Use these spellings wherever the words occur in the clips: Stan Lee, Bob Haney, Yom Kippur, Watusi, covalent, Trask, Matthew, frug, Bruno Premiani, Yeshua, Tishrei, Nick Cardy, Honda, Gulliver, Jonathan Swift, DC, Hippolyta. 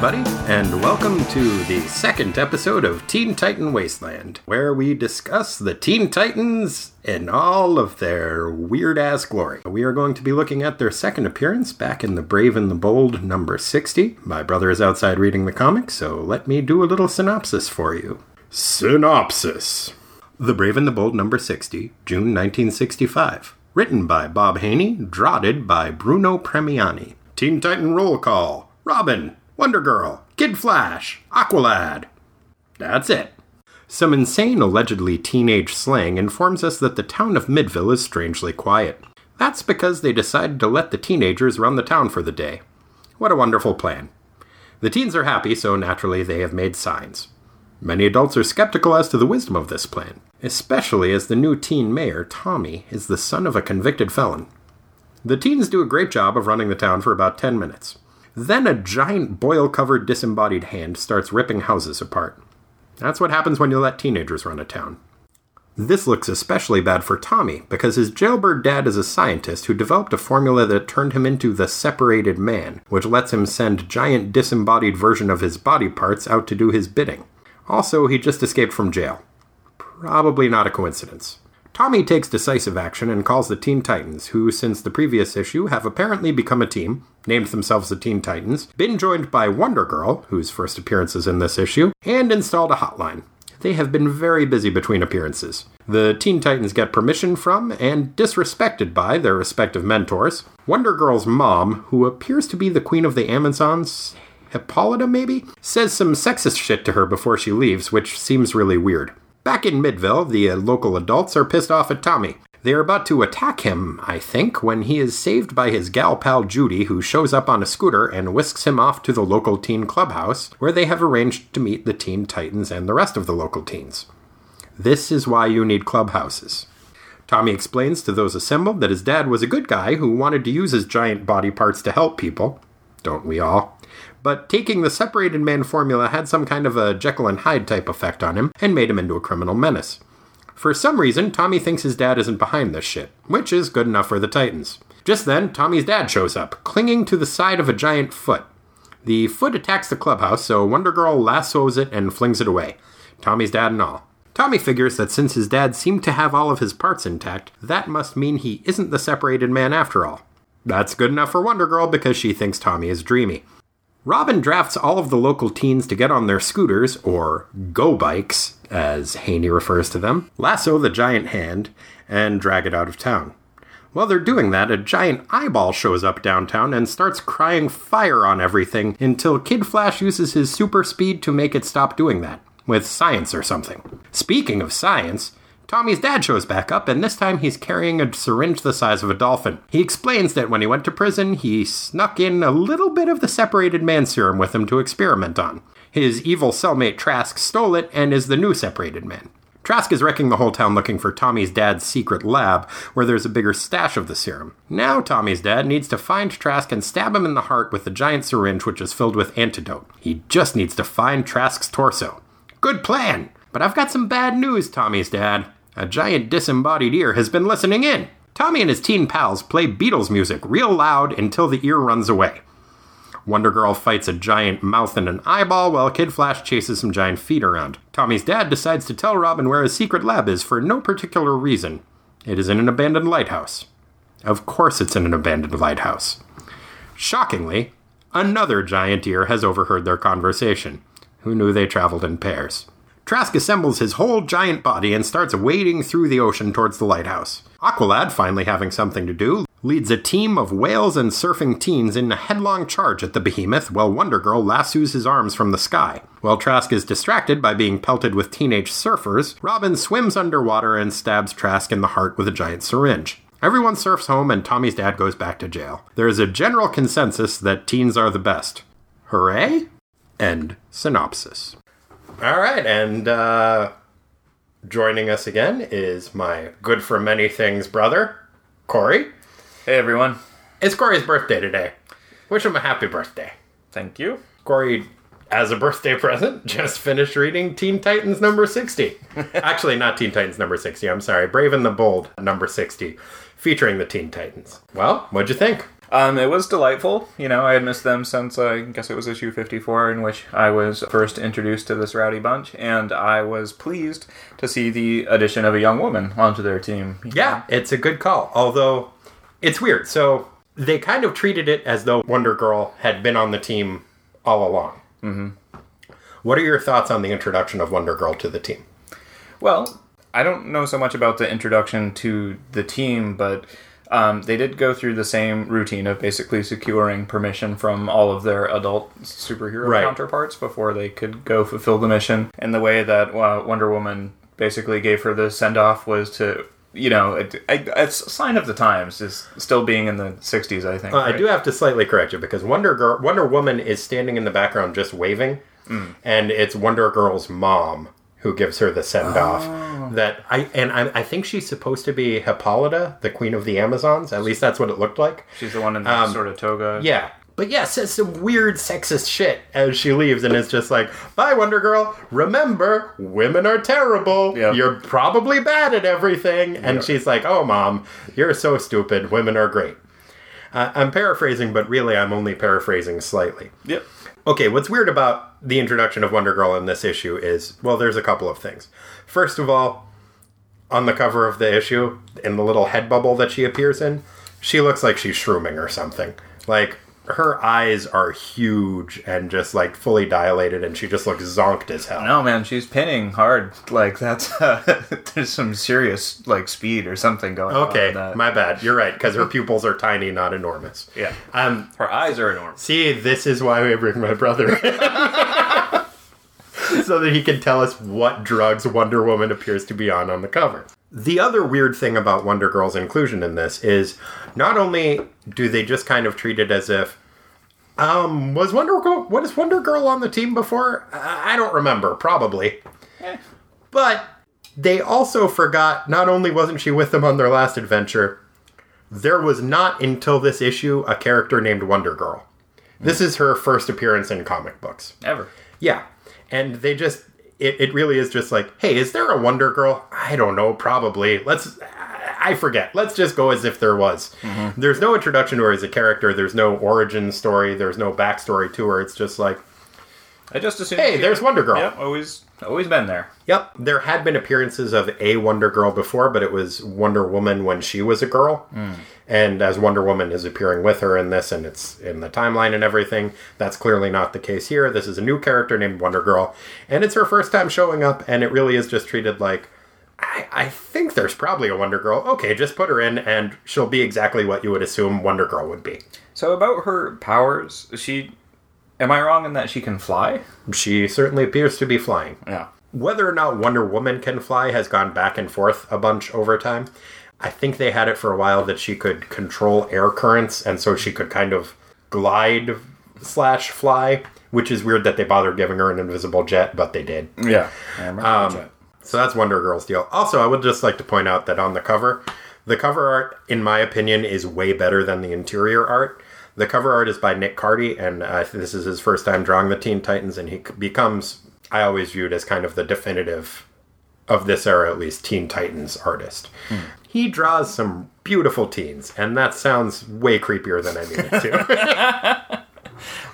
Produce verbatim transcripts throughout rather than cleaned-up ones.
everybody, and welcome to the second episode of Teen Titan Wasteland, where we discuss the Teen Titans in all of their weird-ass glory. We are going to be looking at their second appearance back in The Brave and the Bold, number sixty. My brother is outside reading the comic, so let me do a little synopsis for you. Synopsis. The Brave and the Bold, number sixty, June nineteen sixty-five. Written by Bob Haney, draughted by Bruno Premiani. Teen Titan roll call. Robin. Wonder Girl, Kid Flash, Aqualad. That's it. Some insane, allegedly teenage slang informs us that the town of Midville is strangely quiet. That's because they decided to let the teenagers run the town for the day. What a wonderful plan. The teens are happy, so naturally they have made signs. Many adults are skeptical as to the wisdom of this plan, especially as the new teen mayor, Tommy, is the son of a convicted felon. The teens do a great job of running the town for about ten minutes. Then a giant boil-covered disembodied hand starts ripping houses apart. That's what happens when you let teenagers run a town. This looks especially bad for Tommy, because his jailbird dad is a scientist who developed a formula that turned him into the separated man, which lets him send giant disembodied version of his body parts out to do his bidding. Also, he just escaped from jail. Probably not a coincidence. Tommy takes decisive action and calls the Teen Titans, who, since the previous issue, have apparently become a team, named themselves the Teen Titans, been joined by Wonder Girl, whose first appearance is in this issue, and installed a hotline. They have been very busy between appearances. The Teen Titans get permission from, and disrespected by, their respective mentors. Wonder Girl's mom, who appears to be the Queen of the Amazons, Hippolyta maybe, says some sexist shit to her before she leaves, which seems really weird. Back in Midville, the uh, local adults are pissed off at Tommy. They are about to attack him, I think, when he is saved by his gal pal Judy, who shows up on a scooter and whisks him off to the local teen clubhouse, where they have arranged to meet the Teen Titans and the rest of the local teens. This is why you need clubhouses. Tommy explains to those assembled that his dad was a good guy who wanted to use his giant body parts to help people. Don't we all? But taking the separated man formula had some kind of a Jekyll and Hyde type effect on him and made him into a criminal menace. For some reason, Tommy thinks his dad isn't behind this shit, which is good enough for the Titans. Just then, Tommy's dad shows up, clinging to the side of a giant foot. The foot attacks the clubhouse, so Wonder Girl lassos it and flings it away, Tommy's dad and all. Tommy figures that since his dad seemed to have all of his parts intact, that must mean he isn't the separated man after all. That's good enough for Wonder Girl because she thinks Tommy is dreamy. Robin drafts all of the local teens to get on their scooters, or go-bikes, as Haney refers to them, lasso the giant hand, and drag it out of town. While they're doing that, a giant eyeball shows up downtown and starts crying fire on everything until Kid Flash uses his super speed to make it stop doing that, with science or something. Speaking of science, Tommy's dad shows back up, and this time he's carrying a syringe the size of a dolphin. He explains that when he went to prison, he snuck in a little bit of the separated man serum with him to experiment on. His evil cellmate Trask stole it and is the new separated man. Trask is wrecking the whole town looking for Tommy's dad's secret lab, where there's a bigger stash of the serum. Now Tommy's dad needs to find Trask and stab him in the heart with the giant syringe, which is filled with antidote. He just needs to find Trask's torso. Good plan! But I've got some bad news, Tommy's dad. A giant disembodied ear has been listening in. Tommy and his teen pals play Beatles music real loud until the ear runs away. Wonder Girl fights a giant mouth and an eyeball while Kid Flash chases some giant feet around. Tommy's dad decides to tell Robin where his secret lab is for no particular reason. It is in an abandoned lighthouse. Of course it's in an abandoned lighthouse. Shockingly, another giant ear has overheard their conversation. Who knew they traveled in pairs? Trask assembles his whole giant body and starts wading through the ocean towards the lighthouse. Aqualad, finally having something to do, leads a team of whales and surfing teens in a headlong charge at the behemoth while Wonder Girl lassos his arms from the sky. While Trask is distracted by being pelted with teenage surfers, Robin swims underwater and stabs Trask in the heart with a giant syringe. Everyone surfs home and Tommy's dad goes back to jail. There is a general consensus that teens are the best. Hooray? End synopsis. All right, and uh, joining us again is my good for many things brother, Corey. Hey, everyone. It's Corey's birthday today. Wish him a happy birthday. Thank you. Corey, as a birthday present, just finished reading Teen Titans number sixty. Actually, not Teen Titans number sixty, I'm sorry. Brave and the Bold number sixty, featuring the Teen Titans. Well, what'd you think? Um, it was delightful. You know, I had missed them since, uh, I guess it was issue fifty-four, in which I was first introduced to this rowdy bunch, and I was pleased to see the addition of a young woman onto their team. Yeah, know? It's a good call, although it's weird. So they kind of treated it as though Wonder Girl had been on the team all along. Mm-hmm. What are your thoughts on the introduction of Wonder Girl to the team? Well, I don't know so much about the introduction to the team, but... Um, they did go through the same routine of basically securing permission from all of their adult superhero right. counterparts before they could go fulfill the mission. And the way that uh, Wonder Woman basically gave her the send-off was to, you know, it, it, it's a sign of the times, is still being in the sixties, I think. Uh, right? I do have to slightly correct you, because Wonder Girl, Wonder Woman is standing in the background just waving, mm. and it's Wonder Girl's mom who gives her the send-off. Oh. That I and I, I think she's supposed to be Hippolyta, the Queen of the Amazons. At least that's what it looked like. She's the one in the um, sort of toga. Yeah. But yeah, says some weird sexist shit as she leaves and is just like, bye, Wonder Girl. Remember, women are terrible. Yep. You're probably bad at everything. Yep. And she's like, oh, Mom, you're so stupid. Women are great. Uh, I'm paraphrasing, but really I'm only paraphrasing slightly. Yep. Okay, what's weird about the introduction of Wonder Girl in this issue is, well, there's a couple of things. First of all, on the cover of the issue, in the little head bubble that she appears in, she looks like she's shrooming or something. Like, her eyes are huge and just, like, fully dilated, and she just looks zonked as hell. No, man, she's pinning hard. Like, that's, uh, there's some serious, like, speed or something going okay, on. Okay, my bad. You're right, because her pupils are tiny, not enormous. Yeah. Um, her eyes are enormous. See, this is why we bring my brother in. So that he can tell us what drugs Wonder Woman appears to be on on the cover. The other weird thing about Wonder Girl's inclusion in this is not only do they just kind of treat it as if, um, was Wonder Girl, what is Wonder Girl on the team before? I don't remember, probably. Eh. But they also forgot, not only wasn't she with them on their last adventure, there was not until this issue a character named Wonder Girl. Mm. This is her first appearance in comic books. Ever. Yeah. And they just... It it really is just like, hey, is there a Wonder Girl? I don't know, probably. Let's, I forget. Let's just go as if there was. Mm-hmm. There's no introduction to her as a character. There's no origin story. There's no backstory to her. It's just like, I just assumed, hey, there's Wonder Girl. Yep, always, always been there. Yep, there had been appearances of a Wonder Girl before, but it was Wonder Woman when she was a girl. Mm. And as Wonder Woman is appearing with her in this, and it's in the timeline and everything, that's clearly not the case here. This is a new character named Wonder Girl, and it's her first time showing up, and it really is just treated like, I, I think there's probably a Wonder Girl. Okay, just put her in, and she'll be exactly what you would assume Wonder Girl would be. So about her powers, she... Am I wrong in that she can fly? She certainly appears to be flying. Yeah. Whether or not Wonder Woman can fly has gone back and forth a bunch over time. I think they had it for a while that she could control air currents, and so she could kind of glide slash fly, which is weird that they bothered giving her an invisible jet, but they did. Yeah. I remember um, the jet. So that's Wonder Girl's deal. Also, I would just like to point out that on the cover, the cover art, in my opinion, is way better than the interior art. The cover art is by Nick Cardy, and uh, this is his first time drawing the Teen Titans, and he becomes, I always viewed as kind of the definitive, of this era at least, Teen Titans artist. Mm. He draws some beautiful teens, and that sounds way creepier than I mean it to.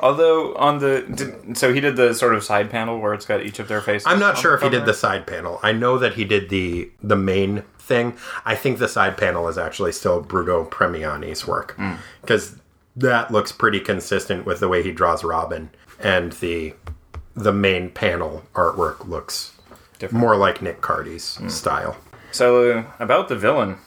Although, on the... Did, so he did the sort of side panel where it's got each of their faces. I'm not sure if he did the side panel. I know that he did the the main thing. I think the side panel is actually still Bruno Premiani's work. Because... Mm. That looks pretty consistent with the way he draws Robin, and the the main panel artwork looks different. More like Nick Cardy's mm. style. So, uh, about the villain,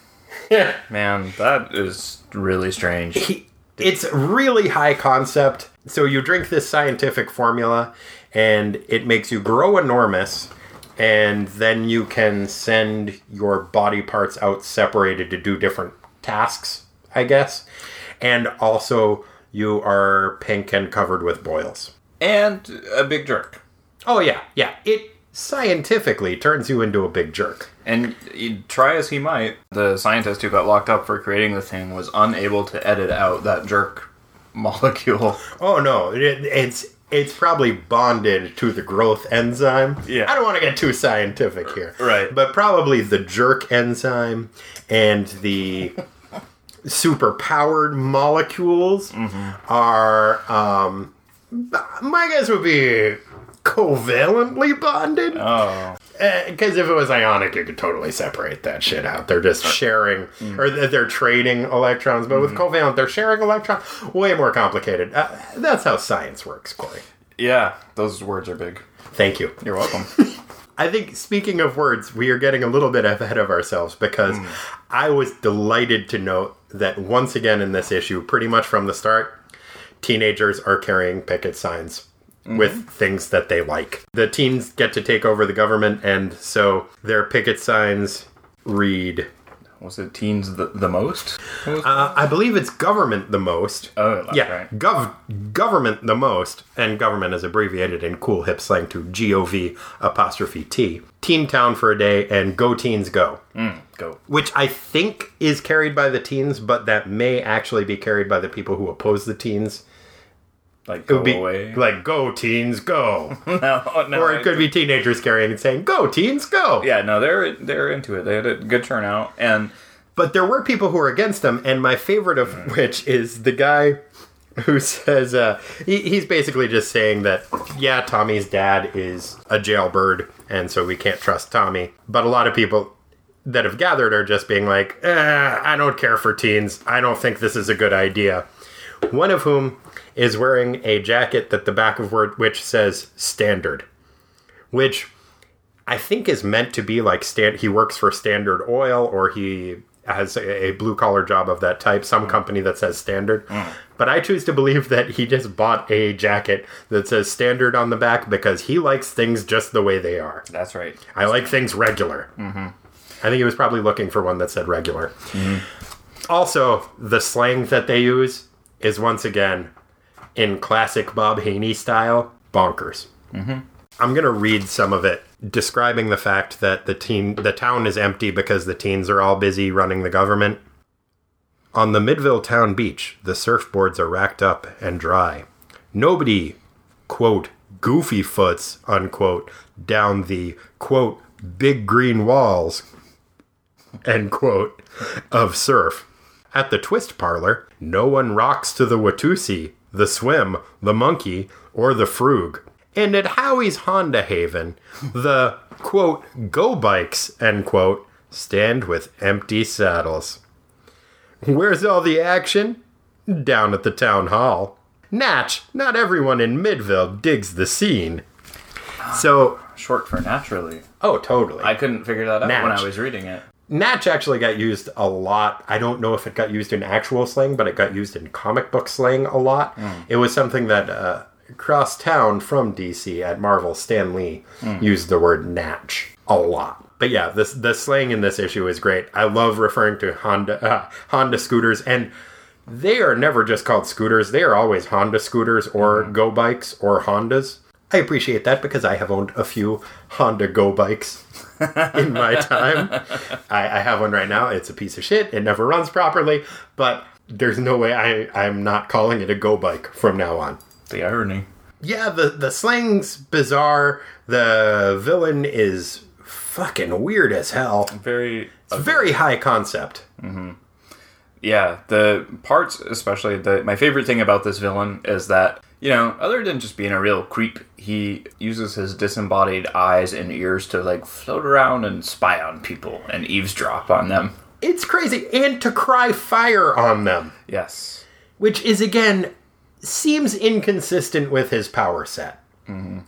man, that is really strange. He, it's really high concept. So you drink this scientific formula, and it makes you grow enormous, and then you can send your body parts out separated to do different tasks, I guess. And also, you are pink and covered with boils. And a big jerk. Oh, yeah, yeah. It scientifically turns you into a big jerk. And try as he might, the scientist who got locked up for creating the thing was unable to edit out that jerk molecule. Oh, no. It, it's it's probably bonded to the growth enzyme. Yeah. I don't want to get too scientific here. Right. But probably the jerk enzyme and the... super powered molecules mm-hmm. are, um, my guess would be covalently bonded. Oh. Because if it was ionic, you could totally separate that shit out. They're just sharing, mm-hmm. or they're trading electrons. But mm-hmm. with covalent, they're sharing electrons. Way more complicated. Uh, that's how science works, Corey. Yeah, those words are big. Thank you. You're welcome. I think, speaking of words, we are getting a little bit ahead of ourselves because mm. I was delighted to note that once again in this issue, pretty much from the start, teenagers are carrying picket signs. Mm-hmm. With things that they like. The teens get to take over the government, and so their picket signs read... Was it teens the, the most? Uh, I believe it's government the most. Oh, that's yeah, right. Gov- government the most, and government is abbreviated in cool hip slang to G O V apostrophe T. Teen town for a day, and go teens go. Mm, go. Which I think is carried by the teens, but that may actually be carried by the people who oppose the teens. Like, go be, away. Like, go, teens, go. no, no, or it I could be teenagers carrying and saying, go, teens, go. Yeah, no, they're they're into it. They had a good turnout. and But there were people who were against them, and my favorite of mm. which is the guy who says, uh, he, he's basically just saying that, yeah, Tommy's dad is a jailbird, and so we can't trust Tommy. But a lot of people that have gathered are just being like, eh, I don't care for teens. I don't think this is a good idea. One of whom... is wearing a jacket that the back of which says Standard, which I think is meant to be like stand. He works for Standard Oil, or he has a, a blue-collar job of that type, some mm. company that says Standard. Mm. But I choose to believe that he just bought a jacket that says Standard on the back because he likes things just the way they are. That's right. That's I like right. things regular. Mm-hmm. I think he was probably looking for one that said regular. Mm-hmm. Also, the slang that they use is once again... in classic Bob Haney style, bonkers. Mm-hmm. I'm going to read some of it, describing the fact that the teen, the town is empty because the teens are all busy running the government. On the Midville town beach, the surfboards are racked up and dry. Nobody, quote, goofy foots, unquote, down the, quote, big green walls, end quote, of surf. At the twist parlor, no one rocks to the Watusi, the swim, the monkey, or the frug. And at Howie's Honda Haven, the, quote, go bikes, end quote, stand with empty saddles. Where's all the action? Down at the town hall. Natch, not everyone in Midville digs the scene. So... short for naturally. Oh, totally. I couldn't figure that out Natch. When I was reading it. Natch actually got used a lot. I don't know if it got used in actual slang, but it got used in comic book slang a lot. Mm. It was something that uh, across town from D C at Marvel, Stan Lee mm. used the word natch a lot. But yeah, this the slang in this issue is great. I love referring to Honda uh, Honda scooters, and they are never just called scooters. They are always Honda scooters or mm. go bikes or Hondas. I appreciate that because I have owned a few Honda Go bikes in my time. I, I have one right now. It's a piece of shit. It never runs properly, but there's no way I, I'm not calling it a Go bike from now on. The irony. Yeah, the, the slang's bizarre. The villain is fucking weird as hell. Very... It's ugly. Very high concept. Mm-hmm. Yeah, the parts, especially, the my favorite thing about this villain is that, you know, other than just being a real creep, he uses his disembodied eyes and ears to, like, float around and spy on people and eavesdrop on them. It's crazy. And to cry fire on them. Yes. Which is, again, seems inconsistent with his power set. Mm-hmm.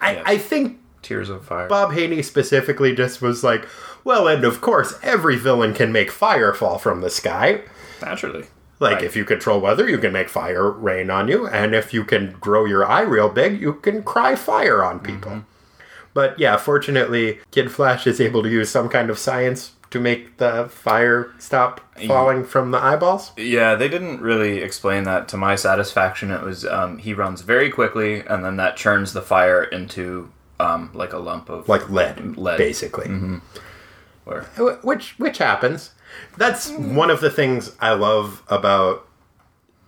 I, yes. I think... Tears of fire. Bob Haney specifically just was like, well, and of course, every villain can make fire fall from the sky. Naturally. Like, right. If you control weather, you can make fire rain on you. And if you can grow your eye real big, you can cry fire on people. Mm-hmm. But, yeah, fortunately, Kid Flash is able to use some kind of science to make the fire stop falling from the eyeballs. Yeah, they didn't really explain that to my satisfaction. It was, um, he runs very quickly, and then that churns the fire into, um, like, a lump of... Like lead, lead. Basically. Mm-hmm. Or... Which, which happens... That's one of the things I love about,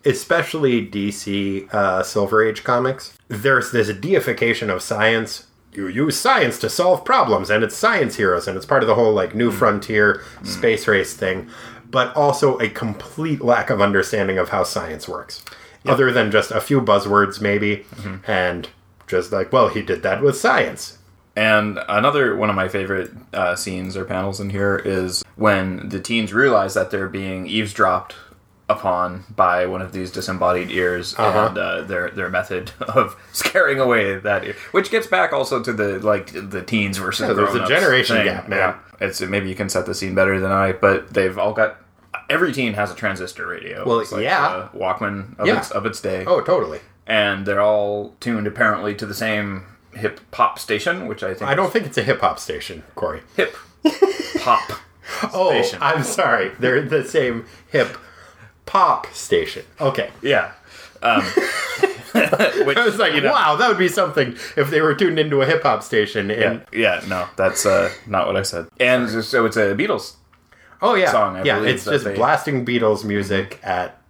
especially D C uh, Silver Age comics. There's this deification of science. You use science to solve problems, and it's science heroes, and it's part of the whole, like, New mm. Frontier mm. space race thing. but also a complete lack of understanding of how science works. Yep. Other than just a few buzzwords, maybe, mm-hmm. and just like, well, he did that with science. And another one of my favorite uh, scenes or panels in here is when the teens realize that they're being eavesdropped upon by one of these disembodied ears, uh-huh. and uh, their their method of scaring away that ear, which gets back also to the like the teens versus yeah, there's a generation thing. Gap, man. Yeah. It's maybe you can set the scene better than I, but they've all got every teen has a transistor radio. Well, it's like yeah, the Walkman of yeah. its of its day. Oh, totally. And they're all tuned apparently to the same hip hop station, which I think I don't think it's a hip hop station, Corey. Hip hop. Oh, station. I'm sorry. They're the same hip. Pop station. Okay. Yeah. Um, which, I was like, you know, wow, that would be something if they were tuned into a hip-hop station. And yeah, yeah no, that's uh, not what I said. And Sorry. so it's a Beatles oh, yeah. song, I yeah, believe. Yeah, it's just they... blasting Beatles music at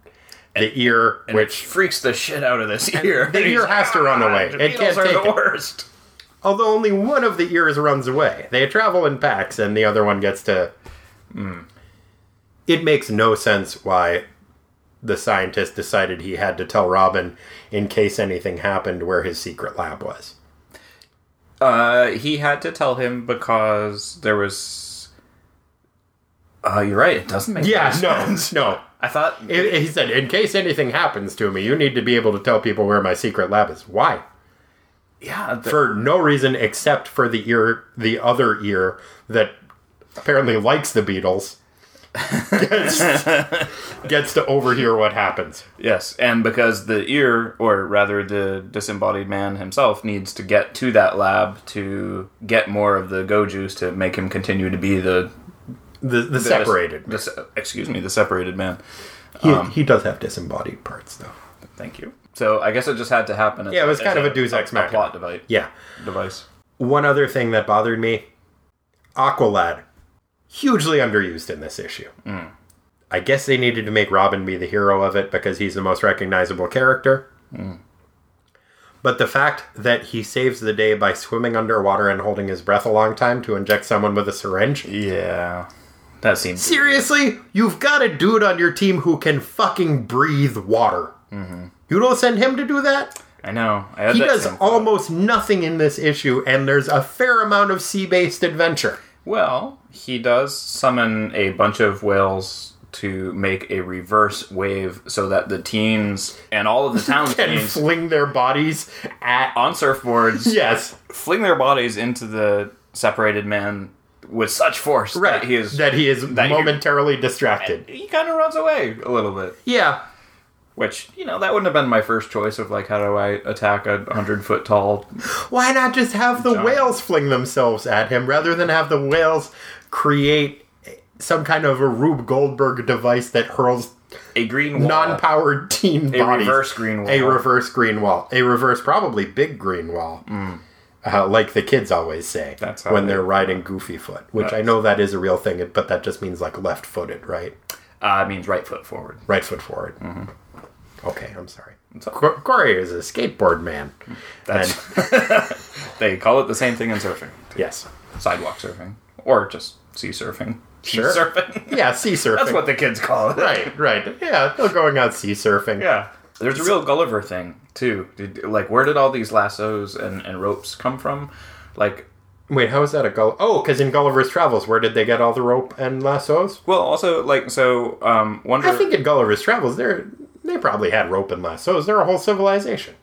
and, the ear, which... freaks the shit out of this ear. The ear has to run away. It can't take it. The Beatles are the worst. Although only one of the ears runs away. They travel in packs, and the other one gets to... Mm. It makes no sense why... the scientist decided he had to tell Robin in case anything happened where his secret lab was. Uh, he had to tell him because there was... Uh, you're right, it doesn't make yeah, no, sense. Yeah, no, no. I thought... It, it, he said, in case anything happens to me, you need to be able to tell people where my secret lab is. Why? Yeah. The... For no reason except for the ear, the other ear that apparently likes the Beatles. gets, gets to overhear what happens. Yes, and because the ear, or rather the disembodied man himself, needs to get to that lab to get more of the go juice to make him continue to be the... The, the, the separated. Dis, dis, excuse me, the separated man. He, um, he does have disembodied parts, though. Thank you. So I guess it just had to happen. As, yeah, it was kind of a, a deus ex machina. Plot device. Yeah. Device. One other thing that bothered me, Aqualad. Hugely underused in this issue. Mm. I guess they needed to make Robin be the hero of it because he's the most recognizable character. Mm. But the fact that he saves the day by swimming underwater and holding his breath a long time to inject someone with a syringe? Yeah. That seems... Seriously? You've got a dude on your team who can fucking breathe water. Mm-hmm. You don't send him to do that? I know. I had he that does almost nothing in this issue, and there's a fair amount of sea-based adventure. Well... He does summon a bunch of whales to make a reverse wave so that the teens and all of the town's can teens fling their bodies at on surfboards. Yes. Fling their bodies into the separated man with such force right. that he is that he is that momentarily he, distracted. He kind of runs away a little bit. Yeah. Which, you know, that wouldn't have been my first choice of, like, how do I attack a hundred-foot-tall... Why not just have the giant. Whales fling themselves at him rather than have the whales create some kind of a Rube Goldberg device that hurls... A green wall. Non-powered teen a bodies. A reverse green wall. A reverse green wall. A reverse, probably big green wall. Mm. Uh, like the kids always say That's how when they're riding Goofy Foot. Which I know that is a real thing, but that just means, like, left-footed, right? Uh, it means right foot forward. Right foot forward. Mm-hmm. Okay, I'm sorry. Corey is a skateboard man. That's they call it the same thing in surfing. Too. Yes. Sidewalk surfing. Or just sea surfing. Sure. Sea surfing. Yeah, sea surfing. That's what the kids call it. Right, right. Yeah, they're going out sea surfing. Yeah. There's a real Gulliver thing, too. Did, like, where did all these lassos and, and ropes come from? Like... Wait, how is that a Gulliver? Oh, because in Gulliver's Travels, where did they get all the rope and lassos? Well, also, like, so... Um, Wonder... I think in Gulliver's Travels, they're... They probably had rope and lassos. They're a whole civilization.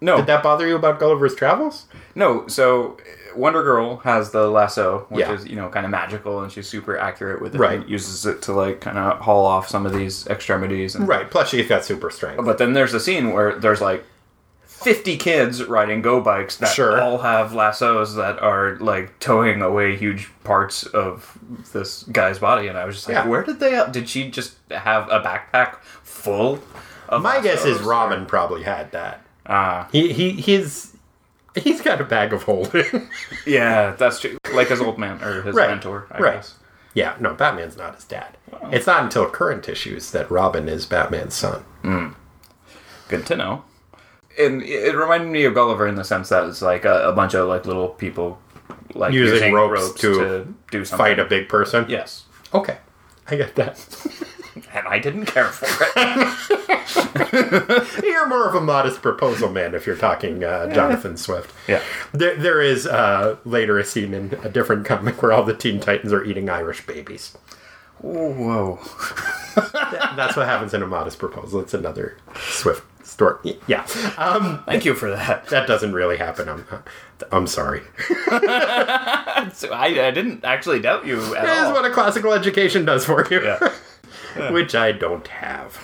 No. Did that bother you about Gulliver's Travels? No. So Wonder Girl has the lasso, which yeah. is, you know, kind of magical, and she's super accurate with it. Right. And uses it to, like, kind of haul off some of these extremities. And... Right. Plus, she's got super strength. But then there's a scene where there's, like, fifty kids riding go bikes that sure. all have lassos that are, like, towing away huge parts of this guy's body. And I was just like, yeah. where did they... Did she just have a backpack... full of my guess is Robin or... probably had that ah uh, he he he's he's got a bag of holding yeah that's true like his old man or his right. mentor I right. guess yeah no Batman's not his dad well, it's not until current issues that Robin is Batman's son. Mm. Good to know. And it reminded me of Gulliver in the sense that it's like a, a bunch of like little people like using, using ropes, ropes to, to do something. Fight a big person. Yes. Okay. I get that. And I didn't care for it. You're more of a modest proposal man if you're talking uh, Jonathan Swift. Yeah. There, there is uh, later a scene in a different comic where all the Teen Titans are eating Irish babies. Whoa. That's what happens in A Modest Proposal. It's another Swift story. Yeah. Um, Thank you for that. That doesn't really happen. I'm, I'm sorry. So I, I didn't actually doubt you at all. That is what a classical education does for you. Yeah. Yeah. Which I don't have.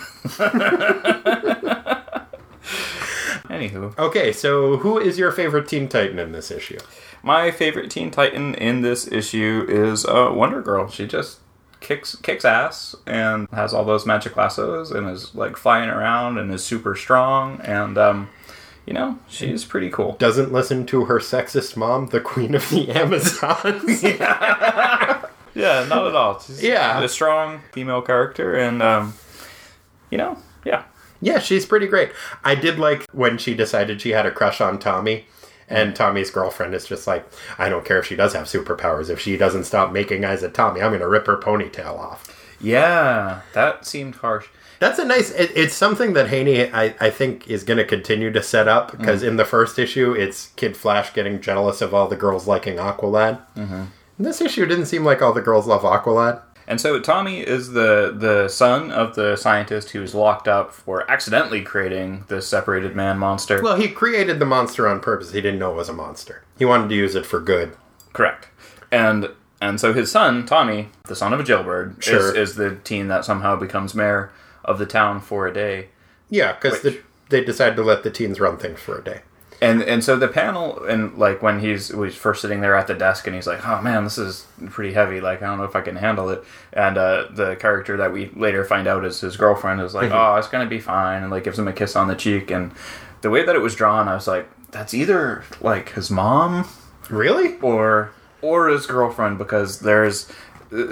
Anywho. Okay, so who is your favorite Teen Titan in this issue? My favorite Teen Titan in this issue is uh, Wonder Girl. She just kicks kicks ass and has all those magic lassos and is like flying around and is super strong and um, you know, she's pretty cool. Doesn't listen to her sexist mom, the Queen of the Amazons. Yeah. Yeah, not at all. She's yeah. a strong female character, and, um, you know, yeah. Yeah, she's pretty great. I did like when she decided she had a crush on Tommy, and Tommy's girlfriend is just like, I don't care if she does have superpowers. If she doesn't stop making eyes at Tommy, I'm going to rip her ponytail off. Yeah, that seemed harsh. That's a nice... It, it's something that Haney, I, I think, is going to continue to set up, because mm-hmm. in the first issue, it's Kid Flash getting jealous of all the girls liking Aqualad. Mm-hmm. This issue didn't seem like all the girls love Aqualad. And so Tommy is the, the son of the scientist who's locked up for accidentally creating the separated man monster. Well, he created the monster on purpose. He didn't know it was a monster. He wanted to use it for good. Correct. And and so his son, Tommy, the son of a jailbird, sure. is, is the teen that somehow becomes mayor of the town for a day. Yeah, because the, they decide to let the teens run things for a day. And and so the panel, and like when he's, he's first sitting there at the desk and he's like, oh man, this is pretty heavy, like I don't know if I can handle it. And uh, the character that we later find out is his girlfriend is like, mm-hmm. oh, it's going to be fine, and like gives him a kiss on the cheek. And the way that it was drawn, I was like, that's either like his mom. Really? Or, or his girlfriend, because there's...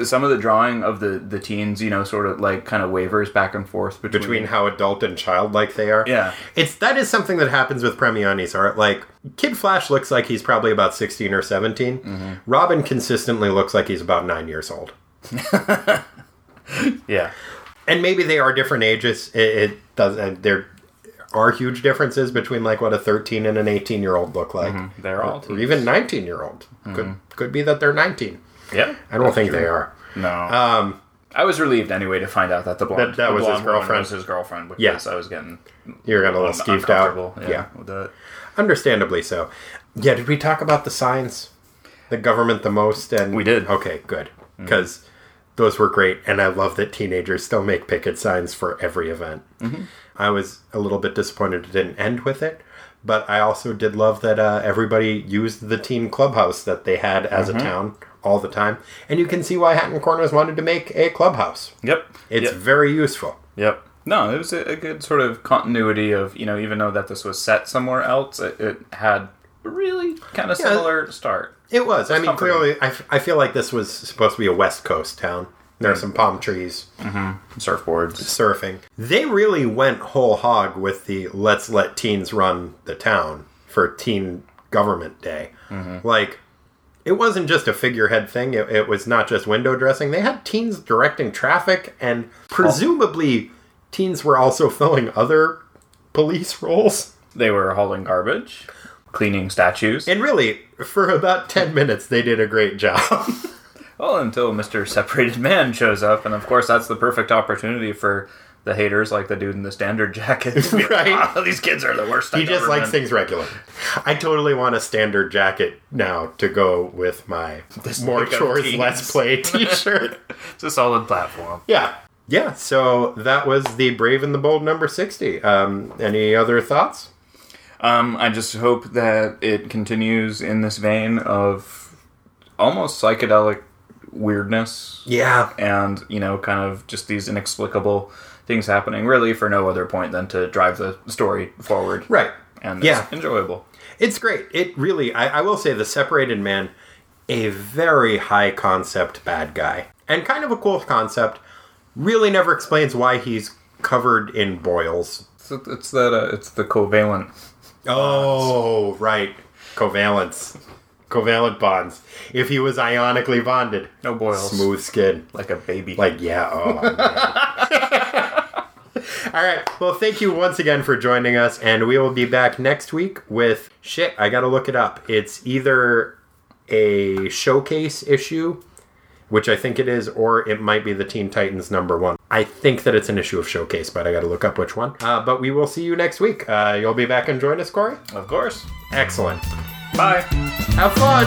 Some of the drawing of the, the teens, you know, sort of like kind of wavers back and forth between... between how adult and childlike they are. Yeah. It's that is something that happens with Premiani's art. Like, Kid Flash looks like he's probably about sixteen or seventeen. Mm-hmm. Robin consistently looks like he's about nine years old. Yeah. And maybe they are different ages. It, it does. There are huge differences between like what a thirteen and an eighteen-year-old look like. Mm-hmm. They're all teens. Or even nineteen-year-old. Mm-hmm. Could could be that they're nineteen. Yeah, I don't think true. They are. No. Um, I was relieved anyway to find out that the blonde, that, that the was, blonde his girlfriend. was his girlfriend. Yes, yeah. So I was getting you're getting a little un- skeeved out. Yeah, yeah. With that. Understandably so. Yeah, did we talk about the signs, the government the most? And we did. Okay, good, because mm-hmm. those were great, and I love that teenagers still make picket signs for every event. Mm-hmm. I was a little bit disappointed it didn't end with it. But I also did love that uh, everybody used the teen clubhouse that they had as mm-hmm. a town all the time. And you can see why Hatton Corners wanted to make a clubhouse. Yep. It's yep. very useful. Yep. No, it was a good sort of continuity of, you know, even though that this was set somewhere else, it, it had a really kind of yeah, similar start. It was. It was I mean, comforting. Clearly, I, f- I feel like this was supposed to be a West Coast town. There are some palm trees. Mm-hmm. Surfboards. Surfing. They really went whole hog with the let's let teens run the town for Teen Government Day. Mm-hmm. Like, it wasn't just a figurehead thing. It, it was not just window dressing. They had teens directing traffic, and presumably oh. teens were also filling other police roles. They were hauling garbage, cleaning statues. And really, for about ten minutes, they did a great job. Well, until Mister Separated Man shows up, and of course that's the perfect opportunity for the haters, like the dude in the standard jacket. To be right? Like, oh, these kids are the worst. He I've just ever likes been. Things regular. I totally want a standard jacket now to go with my this more chores, less play T-shirt. It's a solid platform. Yeah, yeah. So that was the Brave and the Bold number sixty. Um, any other thoughts? Um, I just hope that it continues in this vein of almost psychedelic. Weirdness, yeah, and you know, kind of just these inexplicable things happening, really for no other point than to drive the story forward, right? And yeah, it's enjoyable. It's great. It really, I, I will say, the Separated Man, a very high concept bad guy, and kind of a cool concept. Really, never explains why he's covered in boils. It's, it's that. Uh, it's the covalent. Oh, right, covalence. covalent bonds. If he was ionically bonded. No boils. Smooth skin. Like a baby. Like, yeah. Oh, all right. Well, thank you once again for joining us. And we will be back next week with, shit, I got to look it up. It's either a showcase issue, which I think it is, or it might be the Teen Titans number one. I think that it's an issue of Showcase, but I got to look up which one. Uh, but we will see you next week. Uh, you'll be back and join us, Corey? Of course. Excellent. Bye. Have fun.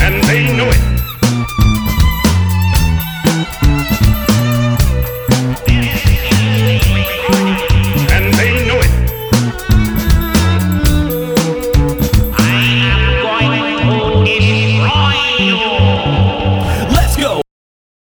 And they know it.